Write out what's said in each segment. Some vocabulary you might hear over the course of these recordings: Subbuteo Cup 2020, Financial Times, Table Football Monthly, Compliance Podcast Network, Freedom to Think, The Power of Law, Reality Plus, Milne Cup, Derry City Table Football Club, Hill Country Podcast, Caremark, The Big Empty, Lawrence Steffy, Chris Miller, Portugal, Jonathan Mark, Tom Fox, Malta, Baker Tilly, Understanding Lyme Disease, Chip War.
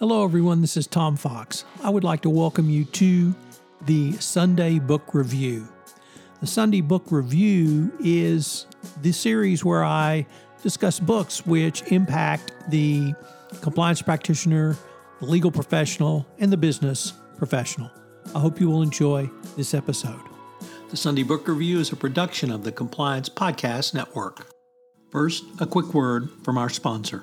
Hello, everyone. This is Tom Fox. I would like to welcome you to the Sunday Book Review. The Sunday Book Review is the series where I discuss books which impact the compliance practitioner, the legal professional, and the business professional. I hope you will enjoy this episode. The Sunday Book Review is a production of the Compliance Podcast Network. First, a quick word from our sponsor.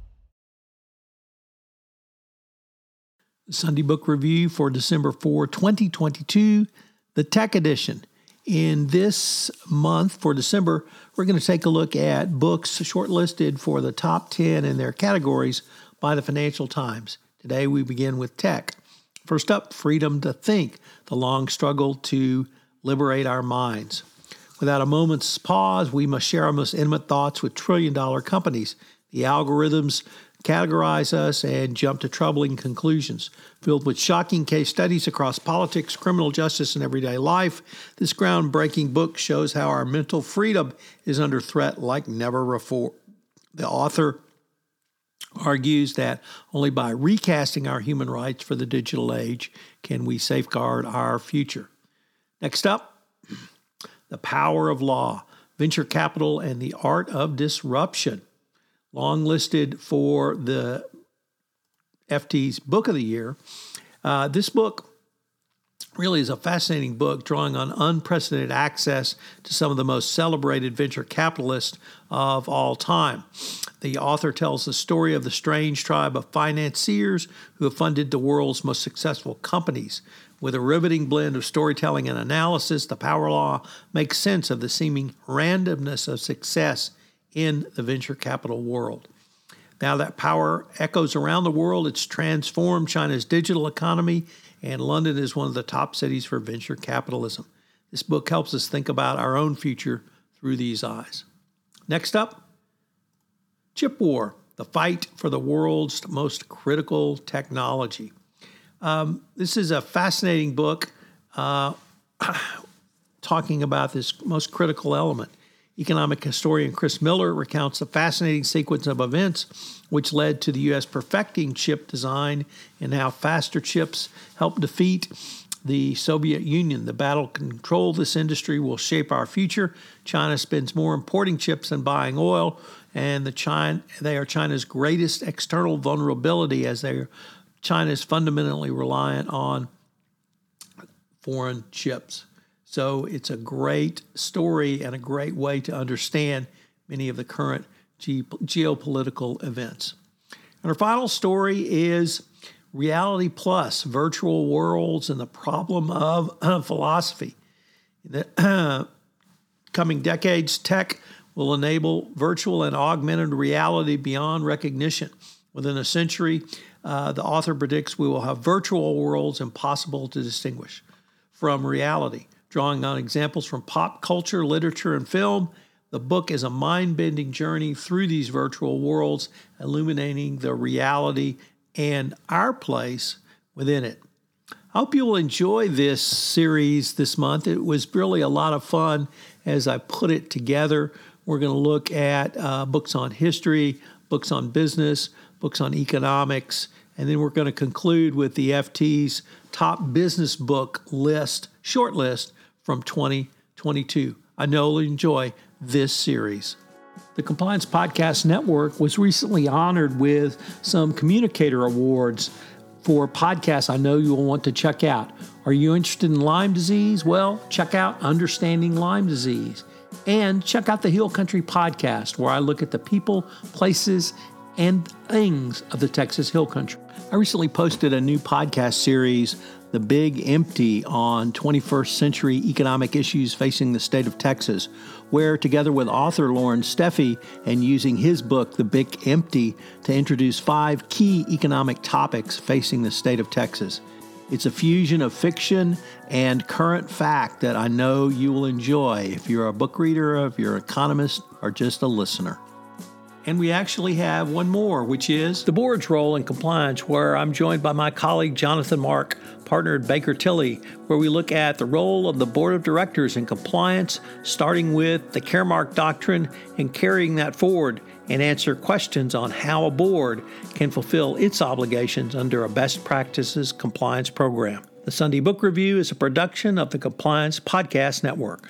Sunday Book Review for December 4, 2022, the Tech Edition. In this month for December, we're going to take a look at books shortlisted for the top 10 in their categories by the Financial Times. Today we begin with tech. First up, Freedom to Think, the long struggle to liberate our minds. Without a moment's pause, we must share our most intimate thoughts with trillion-dollar companies. The algorithms categorize us and jump to troubling conclusions. Filled with shocking case studies across politics, criminal justice, and everyday life, this groundbreaking book shows how our mental freedom is under threat like never before. The author argues that only by recasting our human rights for the digital age can we safeguard our future. Next up, The Power of Law, Venture Capital and the Art of Disruption. Long listed for the FT's Book of the Year. This book really is a fascinating book drawing on unprecedented access to some of the most celebrated venture capitalists of all time. The author tells the story of the strange tribe of financiers who have funded the world's most successful companies. With a riveting blend of storytelling and analysis, The Power Law makes sense of the seeming randomness of success in the venture capital world. Now that power echoes around the world. It's transformed China's digital economy, and London is one of the top cities for venture capitalism. This book helps us think about our own future through these eyes. Next up, Chip War, the fight for the world's most critical technology. This is a fascinating book talking about this most critical element. Economic historian Chris Miller recounts the fascinating sequence of events which led to the U.S. perfecting chip design and how faster chips helped defeat the Soviet Union. The battle to control this industry will shape our future. China spends more importing chips than buying oil, and they are China's greatest external vulnerability as China is fundamentally reliant on foreign chips. So it's a great story and a great way to understand many of the current geopolitical events. And our final story is Reality Plus, Virtual Worlds and the Problem of Philosophy. In the coming decades, tech will enable virtual and augmented reality beyond recognition. Within a century, the author predicts we will have virtual worlds impossible to distinguish from reality. Drawing on examples from pop culture, literature, and film, the book is a mind-bending journey through these virtual worlds, illuminating the reality and our place within it. I hope you'll enjoy this series this month. It was really a lot of fun as I put it together. We're going to look at books on history, books on business, books on economics, and then we're going to conclude with the FT's top business book list, shortlist, from 2022. I know you'll enjoy this series. The Compliance Podcast Network was recently honored with some communicator awards for podcasts I know you'll want to check out. Are you interested in Lyme disease? Well, check out Understanding Lyme Disease. And check out the Hill Country Podcast, where I look at the people, places, and things of the Texas Hill Country. I recently posted a new podcast series, The Big Empty, on 21st century economic issues facing the state of Texas, where together with author Lawrence Steffy and using his book, The Big Empty, to introduce 5 key economic topics facing the state of Texas. It's a fusion of fiction and current fact that I know you will enjoy if you're a book reader, if you're an economist, or just a listener. And we actually have one more, which is the board's role in compliance, where I'm joined by my colleague Jonathan Mark, partner at Baker Tilly, where we look at the role of the board of directors in compliance, starting with the Caremark doctrine and carrying that forward, and answer questions on how a board can fulfill its obligations under a best practices compliance program. The Sunday Book Review is a production of the Compliance Podcast Network.